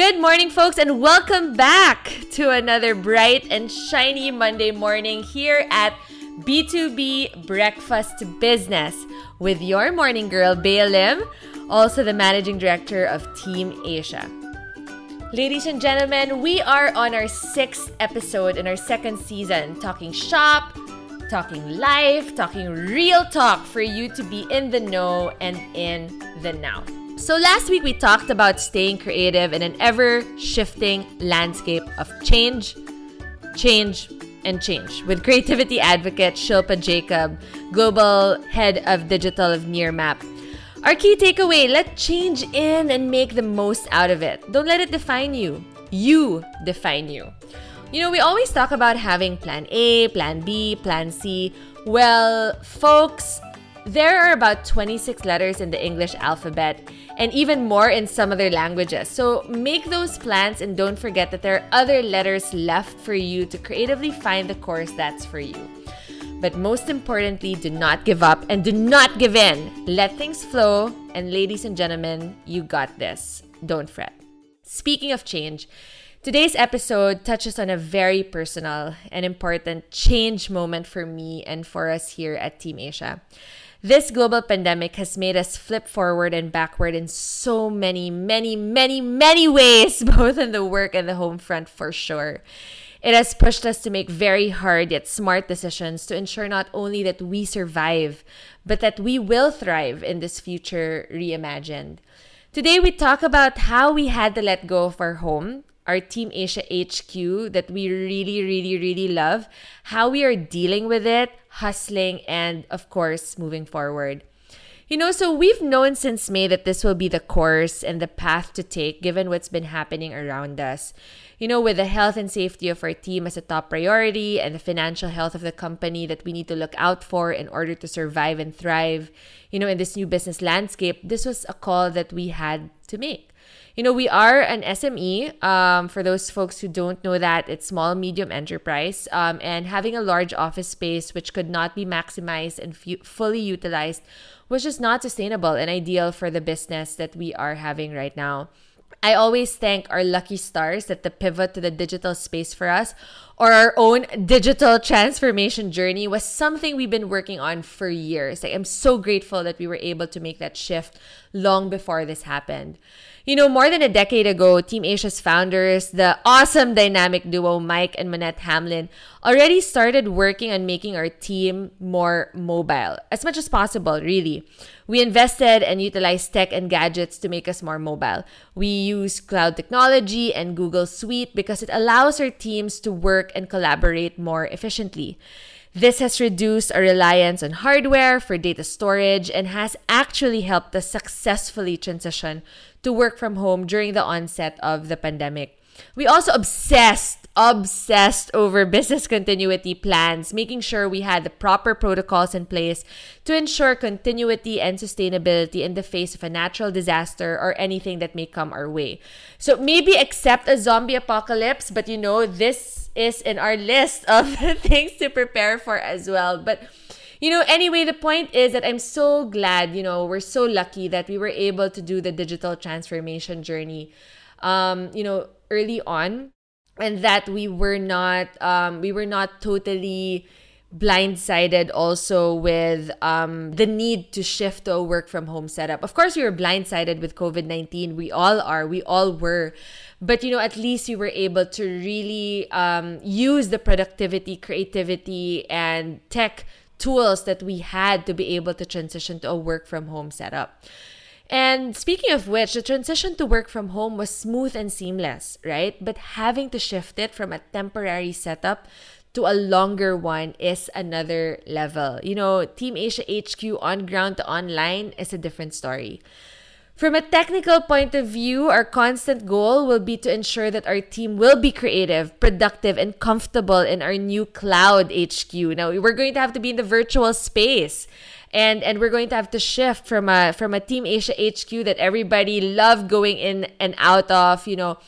Good morning, folks, and welcome back to another bright and shiny Monday morning here at B2B Breakfast Business with your morning girl, Bae Lim, also the Managing Director of Team Asia. Ladies and gentlemen, we are on our 6th episode in our 2nd season, talking shop, talking life, talking real talk for you to be in the know and in the now. So last week, we talked about staying creative in an ever-shifting landscape of change, change, and change with creativity advocate Shilpa Jacob, Global Head of Digital of Nearmap. Our key takeaway, let change in and make the most out of it. Don't let it define you. You define you. You know, we always talk about having plan A, plan B, plan C. Well, folks, there are about 26 letters in the English alphabet and even more in some other languages. So make those plans and don't forget that there are other letters left for you to creatively find the course that's for you. But most importantly, do not give up and do not give in. Let things flow. And ladies and gentlemen, you got this. Don't fret. Speaking of change, today's episode touches on a very personal and important change moment for me and for us here at Team Asia. This global pandemic has made us flip forward and backward in so many ways, both in the work and the home front for sure. It has pushed us to make very hard yet smart decisions to ensure not only that we survive, but that we will thrive in this future reimagined. Today, we talk about how we had to let go of our home, our Team Asia HQ that we really love, how we are dealing with it, hustling, and of course, moving forward. You know, so we've known since May that this will be the course and the path to take given what's been happening around us. You know, with the health and safety of our team as a top priority and the financial health of the company that we need to look out for in order to survive and thrive, you know, in this new business landscape, this was a call that we had to make. You know, we are an SME. For those folks who don't know that, it's small, medium enterprise. And having a large office space which could not be maximized and fully utilized was just not sustainable and ideal for the business that we are having right now. I always thank our lucky stars that the pivot to the digital space for us or our own digital transformation journey was something we've been working on for years. Like, I'm so grateful that we were able to make that shift long before this happened. You know, more than a decade ago, Team Asia's founders, the awesome dynamic duo Mike and Manette Hamlin, already started working on making our team more mobile, as much as possible, really. We invested and utilized tech and gadgets to make us more mobile. We use cloud technology and Google Suite because it allows our teams to work and collaborate more efficiently. This has reduced our reliance on hardware for data storage and has actually helped us successfully transition to work from home during the onset of the pandemic. We also obsessed over business continuity plans, making sure we had the proper protocols in place to ensure continuity and sustainability in the face of a natural disaster or anything that may come our way. So maybe except a zombie apocalypse, but you know, this is in our list of things to prepare for as well. But you know, anyway, the point is that I'm so glad, you know, we're so lucky that we were able to do the digital transformation journey, you know, early on, and that we were not totally blindsided also with the need to shift to a work from home setup. Of course, we were blindsided with COVID-19. We all are. We all were. But, you know, at least we were able to really use the productivity, creativity, and tech tools that we had to be able to transition to a work from home setup. And speaking of which, the transition to work from home was smooth and seamless, right? But having to shift it from a temporary setup to a longer one is another level. You know, Team Asia HQ on ground to online is a different story. From a technical point of view, our constant goal will be to ensure that our team will be creative, productive, and comfortable in our new cloud HQ. Now, we're going to have to be in the virtual space. And we're going to have to shift from a Team Asia HQ that everybody loved going in and out of, you know,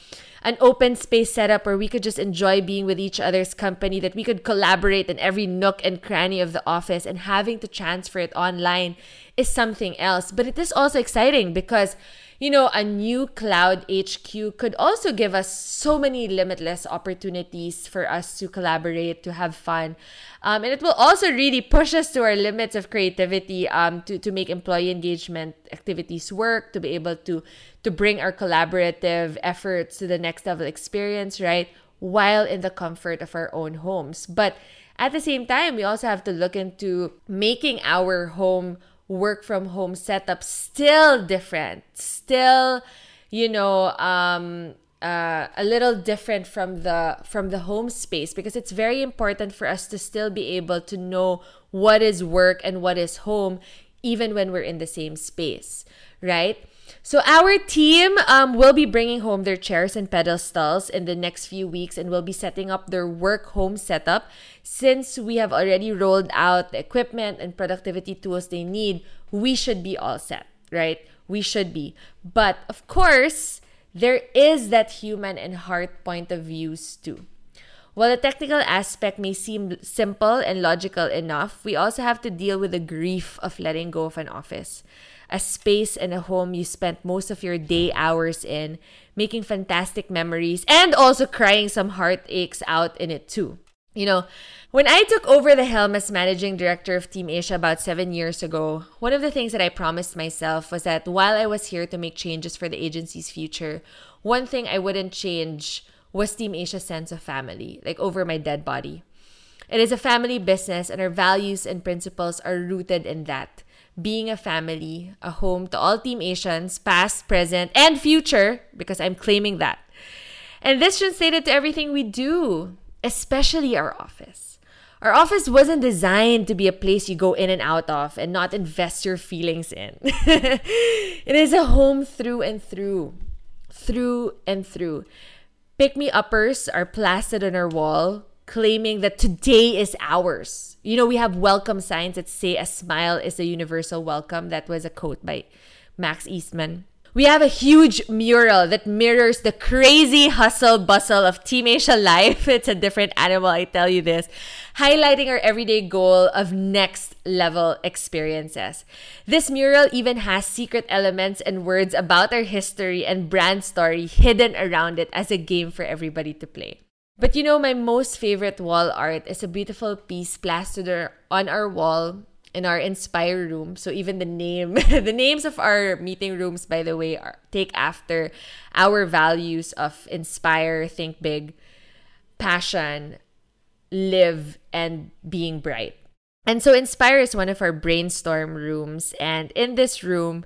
an open space setup where we could just enjoy being with each other's company, that we could collaborate in every nook and cranny of the office, and having to transfer it online is something else. But it is also exciting because, you know, a new cloud HQ could also give us so many limitless opportunities for us to collaborate, to have fun. And it will also really push us to our limits of creativity, to make employee engagement activities work, to be able to bring our collaborative efforts to the next level experience, right? While in the comfort of our own homes. But at the same time, we also have to look into making our home work from home setup still different, still, you know, a little different from the home space, because it's very important for us to still be able to know what is work and what is home, even when we're in the same space, right? So our team will be bringing home their chairs and pedestals in the next few weeks, and will be setting up their work-home setup, since we have already rolled out the equipment and productivity tools they need. We should be all set, right? We should be. But of course, there is that human and heart point of views too. While the technical aspect may seem simple and logical enough, we also have to deal with the grief of letting go of an office, a space and a home you spent most of your day hours in, making fantastic memories, and also crying some heartaches out in it too. You know, when I took over the helm as managing director of Team Asia about 7 years ago, one of the things that I promised myself was that while I was here to make changes for the agency's future, one thing I wouldn't change was Team Asia's sense of family, like over my dead body. It is a family business, and our values and principles are rooted in that. Being a family, a home to all Team Asians, past, present, and future, because I'm claiming that. And this translated to everything we do, especially our office. Our office wasn't designed to be a place you go in and out of and not invest your feelings in. It is a home through and through, through and through. Pick-me-uppers are plastered on our wall, claiming that today is ours. You know, we have welcome signs that say a smile is a universal welcome. That was a quote by Max Eastman. We have a huge mural that mirrors the crazy hustle bustle of Team Asia life. It's a different animal, I tell you this. Highlighting our everyday goal of next level experiences. This mural even has secret elements and words about our history and brand story hidden around it as a game for everybody to play. But you know, my most favorite wall art is a beautiful piece plastered on our wall in our Inspire room. So even the name, the names of our meeting rooms, by the way, take after our values of Inspire, Think Big, Passion, Live, and Being Bright. And so Inspire is one of our brainstorm rooms. And in this room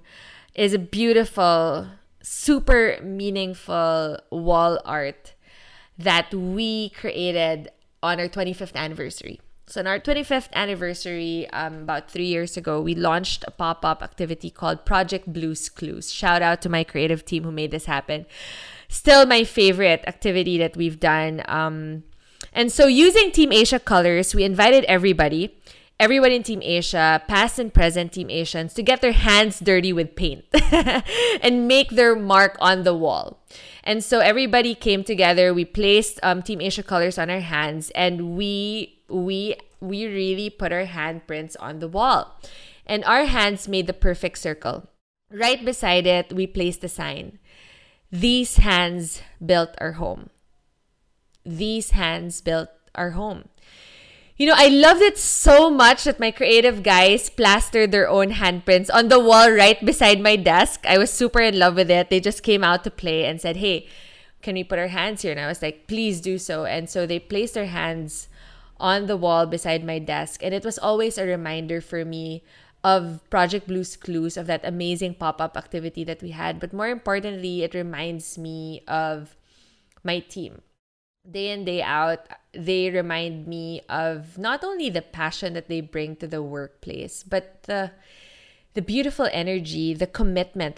is a beautiful, super meaningful wall art that we created on our 25th anniversary. So on our 25th anniversary, about 3 years ago, we launched a pop-up activity called Project Blues Clues. Shout out to my creative team who made this happen. Still my favorite activity that we've done. And so using Team Asia colors, we invited everyone in Team Asia, past and present Team Asians, to get their hands dirty with paint and make their mark on the wall. And so everybody came together. We placed Team Asia colors on our hands, and we really put our handprints on the wall, and our hands made the perfect circle. Right beside it, we placed a sign. These hands built our home. These hands built our home. You know, I loved it so much that my creative guys plastered their own handprints on the wall right beside my desk. I was super in love with it. They just came out to play and said, "Hey, can we put our hands here?" And I was like, "Please do so." And so they placed their hands on the wall beside my desk. And it was always a reminder for me of Project Blues Clues, of that amazing pop-up activity that we had. But more importantly, it reminds me of my team. Day in, day out, they remind me of not only the passion that they bring to the workplace, but the beautiful energy, the commitment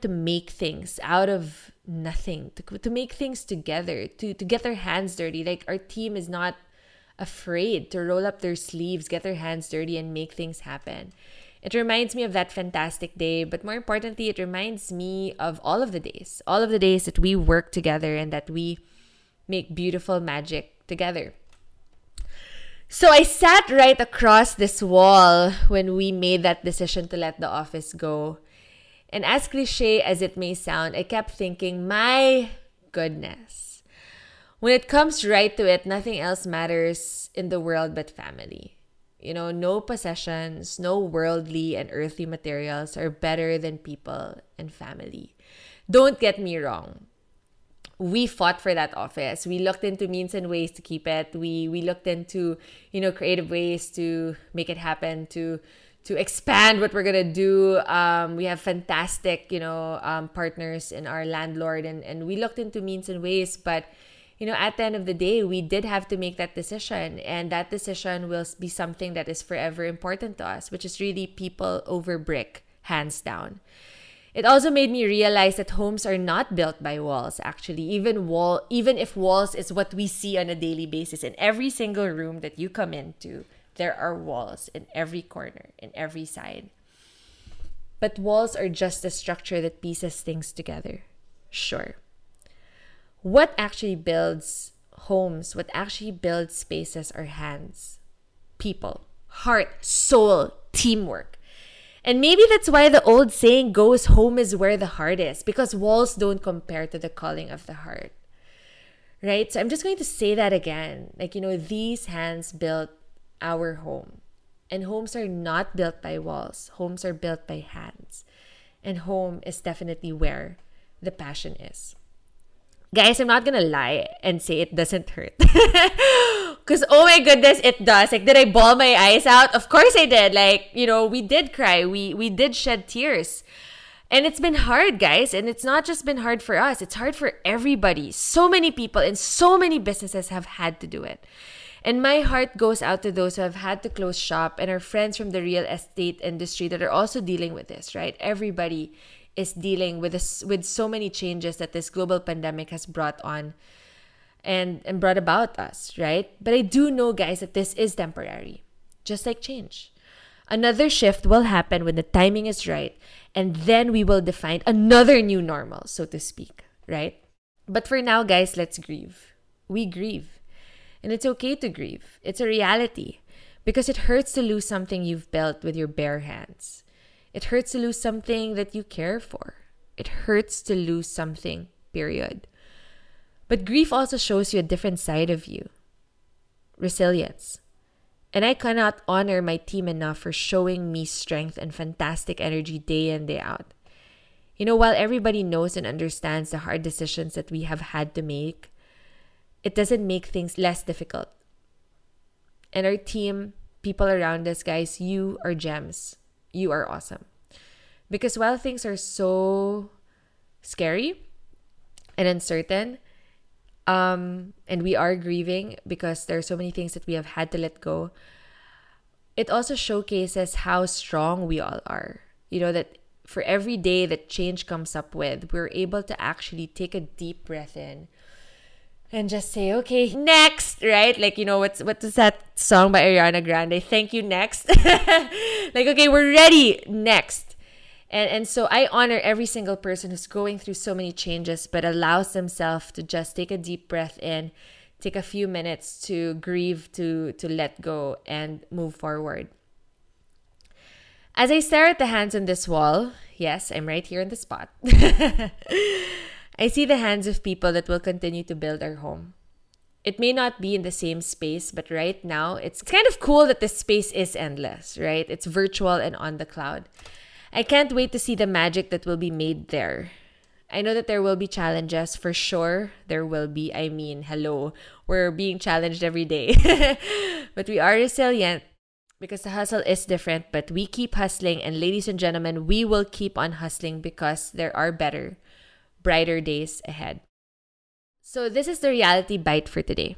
to make things out of nothing, to make things together, to get their hands dirty. Like, our team is not afraid to roll up their sleeves, get their hands dirty, and make things happen. It reminds me of that fantastic day, but more importantly, it reminds me of all of the days that we work together and that we make beautiful magic together. So I sat right across this wall when we made that decision to let the office go. And as cliche as it may sound, I kept thinking, my goodness, when it comes right to it, nothing else matters in the world but family. You know, no possessions, no worldly and earthly materials are better than people and family. Don't get me wrong. We fought for that office. We looked into means and ways to keep it. We looked into, you know, creative ways to make it happen, to expand what we're gonna do. We have fantastic, partners in our landlord, and we looked into means and ways. But, you know, at the end of the day, we did have to make that decision, and that decision will be something that is forever important to us, which is really people over brick, hands down. It also made me realize that homes are not built by walls, actually. Even if walls is what we see on a daily basis. In every single room that you come into, there are walls in every corner, in every side. But walls are just a structure that pieces things together. Sure. What actually builds homes, what actually builds spaces are hands, people, heart, soul, teamwork. And maybe that's why the old saying goes, home is where the heart is, because walls don't compare to the calling of the heart, right? So I'm just going to say that again. These hands built our home. And homes are not built by walls. Homes are built by hands. And home is definitely where the passion is. Guys, I'm not gonna lie and say it doesn't hurt. Because, oh my goodness, it does. Did I bawl my eyes out? Of course I did. We did cry. We did shed tears. And it's been hard, guys. And it's not just been hard for us. It's hard for everybody. So many people and so many businesses have had to do it. And my heart goes out to those who have had to close shop and our friends from the real estate industry that are also dealing with this, right? Everybody is dealing with so many changes that this global pandemic has brought on and brought about us, right? But I do know, guys, that this is temporary, just like change. Another shift will happen when the timing is right, and then we will define another new normal, so to speak, right? But for now, guys, let's grieve. We grieve. And it's okay to grieve. It's a reality because it hurts to lose something you've built with your bare hands. It hurts to lose something that you care for. It hurts to lose something, period. But grief also shows you a different side of you. Resilience. And I cannot honor my team enough for showing me strength and fantastic energy day in, day out. While everybody knows and understands the hard decisions that we have had to make, it doesn't make things less difficult. And our team, people around us, guys, you are gems. You are awesome. Because while things are so scary and uncertain, and we are grieving because there are so many things that we have had to let go, it also showcases how strong we all are. That for every day that change comes up with, we're able to actually take a deep breath in and just say, okay, next, right? What is that song by Ariana Grande? Thank you, next. Okay, we're ready, next. And so I honor every single person who's going through so many changes but allows themselves to just take a deep breath in, take a few minutes to grieve, to let go, and move forward. As I stare at the hands on this wall, yes, I'm right here in the spot. I see the hands of people that will continue to build our home. It may not be in the same space, but right now, it's kind of cool that this space is endless, right? It's virtual and on the cloud. I can't wait to see the magic that will be made there. I know that there will be challenges, for sure. There will be. Hello. We're being challenged every day. But we are resilient because the hustle is different, but we keep hustling. And ladies and gentlemen, we will keep on hustling because there are better, brighter days ahead. So this is the reality bite for today.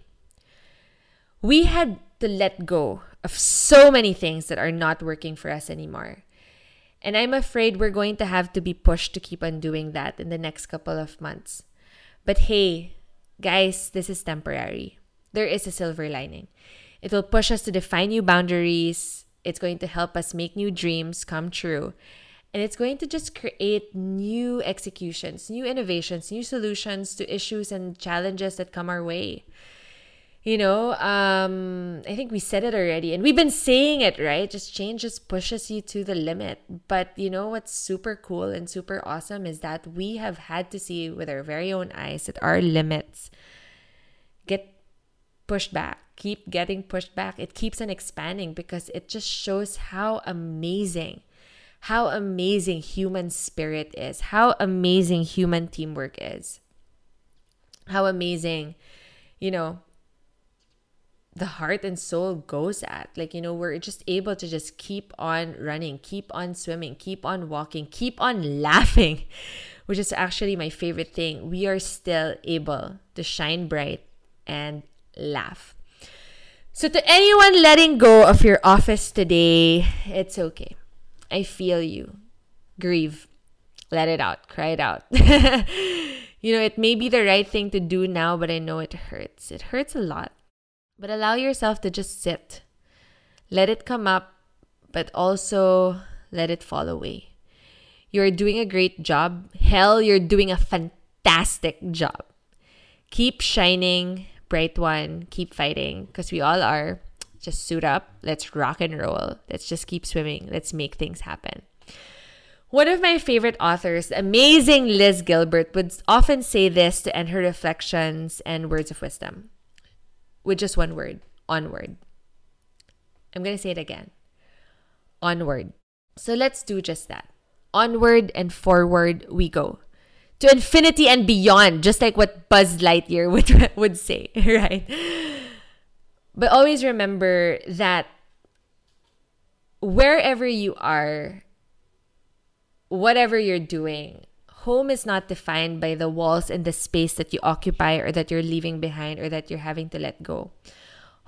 We had to let go of so many things that are not working for us anymore. And I'm afraid we're going to have to be pushed to keep on doing that in the next couple of months. But hey, guys, this is temporary. There is a silver lining. It will push us to define new boundaries. It's going to help us make new dreams come true. And it's going to just create new executions, new innovations, new solutions to issues and challenges that come our way. You know, I think we said it already and we've been saying it, right? Just change just pushes you to the limit. But you know what's super cool and super awesome is that we have had to see with our very own eyes that our limits get pushed back, keep getting pushed back. It keeps on expanding because it just shows how amazing human spirit is, how amazing human teamwork is, how amazing, you know, the heart and soul goes at. Like, you know, we're just able to just keep on running, keep on swimming, keep on walking, keep on laughing, which is actually my favorite thing. We are still able to shine bright and laugh. So to anyone letting go of your office today, it's okay. I feel you. Grieve. Let it out. Cry it out. You know, it may be the right thing to do now, but I know it hurts. It hurts a lot. But allow yourself to just sit. Let it come up, but also let it fall away. You're doing a great job. Hell, you're doing a fantastic job. Keep shining, bright one. Keep fighting, because we all are. Just suit up. Let's rock and roll. Let's just keep swimming. Let's make things happen. One of my favorite authors, the amazing Liz Gilbert, would often say this to end her reflections and words of wisdom. With just one word, onward. I'm going to say it again. Onward. So let's do just that. Onward and forward we go. To infinity and beyond, just like what Buzz Lightyear would say, right? But always remember that wherever you are, whatever you're doing, home is not defined by the walls and the space that you occupy or that you're leaving behind or that you're having to let go.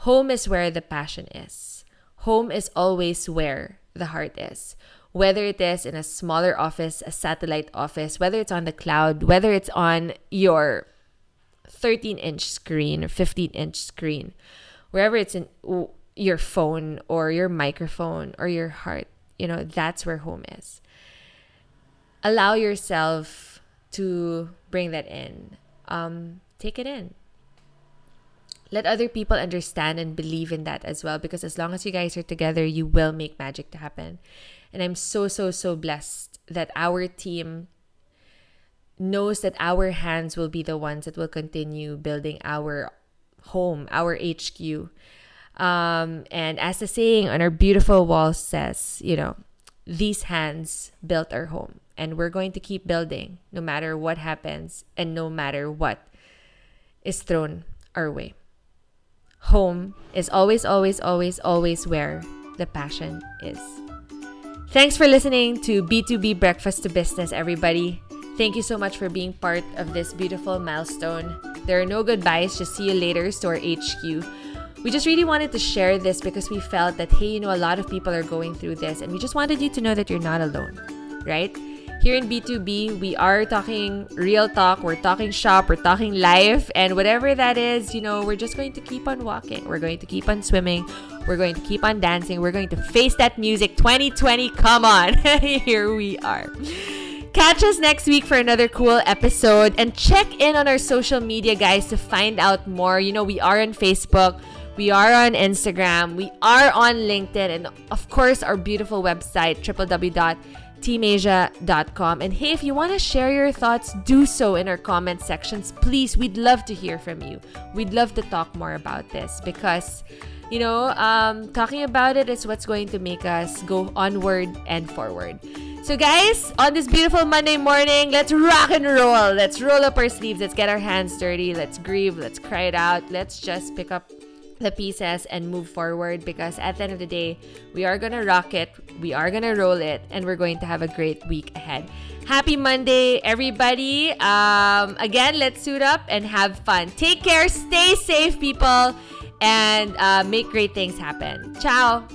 Home is where the passion is. Home is always where the heart is. Whether it is in a smaller office, a satellite office, whether it's on the cloud, whether it's on your 13-inch screen or 15-inch screen, wherever it's in your phone or your microphone or your heart, you know, that's where home is. Allow yourself to bring that in. Take it in. Let other people understand and believe in that as well, because as long as you guys are together, you will make magic to happen. And I'm so, so, so blessed that our team knows that our hands will be the ones that will continue building our home, our HQ. And as the saying on our beautiful wall says, you know, these hands built our home. And we're going to keep building no matter what happens and no matter what is thrown our way. Home is always, always, always, always where the passion is. Thanks for listening to B2B Breakfast to Business, everybody. Thank you so much for being part of this beautiful milestone. There are no goodbyes, just see you later, Store HQ. We just really wanted to share this because we felt that, hey, you know, a lot of people are going through this and we just wanted you to know that you're not alone, right? Here in B2B, we are talking real talk, we're talking shop, we're talking life, and whatever that is, you know, we're just going to keep on walking, we're going to keep on swimming, we're going to keep on dancing, we're going to face that music. 2020, come on, here we are. Catch us next week for another cool episode, and check in on our social media, guys, to find out more. You know, we are on Facebook, we are on Instagram, we are on LinkedIn, and of course, our beautiful website, www.teamasia.com. And hey, if you want to share your thoughts, do so in our comment sections, please. We'd love to hear from you. We'd love to talk more about this because, you know, talking about it is what's going to make us go onward and forward. So guys, on this beautiful Monday morning, let's rock and roll. Let's roll up our sleeves. Let's get our hands dirty. Let's grieve. Let's cry it out. Let's just pick up the pieces and move forward, because at the end of the day, we are gonna rock it, we are gonna roll it, and we're going to have a great week ahead. Happy Monday, everybody. Again, let's suit up and have fun. Take care, stay safe, people, and make great things happen. Ciao.